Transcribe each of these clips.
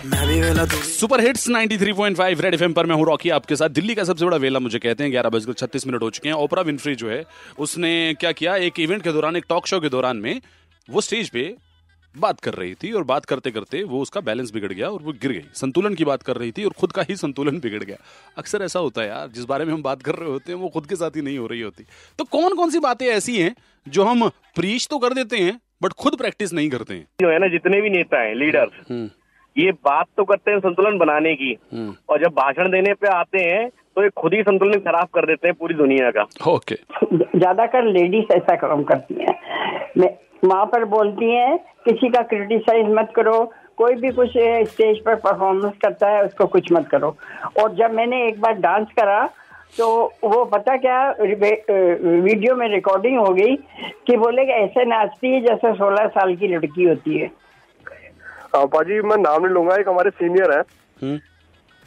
Super hits 93.5 red FM पर मैं हूं रॉकी आपके साथ। दिल्ली का सबसे बड़ा वेला मुझे कहते हैं। 11:36 हो चुके हैं। ओपरा विनफ्री जो है उसने क्या किया, एक इवेंट के दौरान, एक टॉक शो के दौरान में वो स्टेज पे बात कर रही थी और बात करते करते वो उसका बैलेंस बिगड़ गया और वो गिर गई। संतुलन की बात कर रही थी और खुद का ही संतुलन बिगड़ गया। अक्सर ऐसा होता है यार, जिस बारे में हम बात कर रहे होते हैं वो खुद के साथ ही नहीं हो रही होती। तो कौन कौन सी बातें ऐसी हैं जो हम प्रीच तो कर देते हैं बट खुद प्रैक्टिस नहीं करते हैं। जो है ना, जितने भी नेता हैं, लीडर्स, ये बात तो करते हैं संतुलन बनाने की, और जब भाषण देने पे आते हैं तो ये खुद ही संतुलन खराब कर देते हैं पूरी दुनिया का। ओके, ज्यादातर लेडीज ऐसा काम करती हैं। माँ पर बोलती हैं किसी का क्रिटिसाइज मत करो, कोई भी कुछ स्टेज पर परफॉर्मेंस करता है उसको कुछ मत करो। और जब मैंने एक बार डांस करा तो वो पता क्या, वीडियो में रिकॉर्डिंग हो गई कि बोले कि ऐसे नाचती है जैसे 16 साल की लड़की होती है। पाजी मैं नाम नहीं लूंगा, एक हमारे सीनियर है,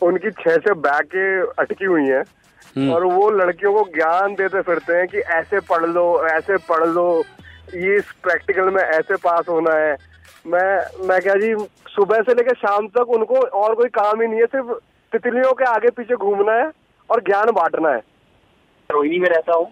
उनकी 6 बैकें अटकी हुई हैं और वो लड़कियों को ज्ञान देते फिरते हैं कि ऐसे पढ़ लो, ऐसे पढ़ लो, ये इस प्रैक्टिकल में ऐसे पास होना है। मैं क्या जी, सुबह से लेकर शाम तक उनको और कोई काम ही नहीं है, सिर्फ तितलियों के आगे पीछे घूमना है और ज्ञान बांटना है। रोहिणी में रहता हूँ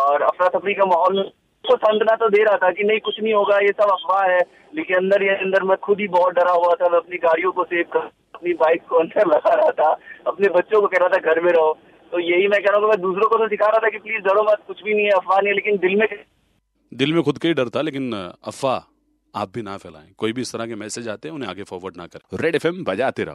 और अफरा तफरी का माहौल, उसको समझना तो दे रहा था कि नहीं कुछ नहीं होगा, ये सब अफवाह है, लेकिन अंदर मैं खुद ही बहुत डरा हुआ था। मैं अपनी गाड़ियों को सेव कर, अपनी बाइक को अंदर लगा रहा था, अपने बच्चों को कह रहा था घर में रहो। तो यही मैं कह रहा हूँ, मैं दूसरों को तो सिखा रहा था कि प्लीज डरो मत, कुछ भी नहीं है, अफवाह नहीं है, लेकिन दिल में खुद के ही डर था। लेकिन अफवाह आप भी ना फैलाएं, कोई भी इस तरह के मैसेज आते हैं उन्हें आगे फॉरवर्ड ना करें। रेड एफएम बजाते रहो।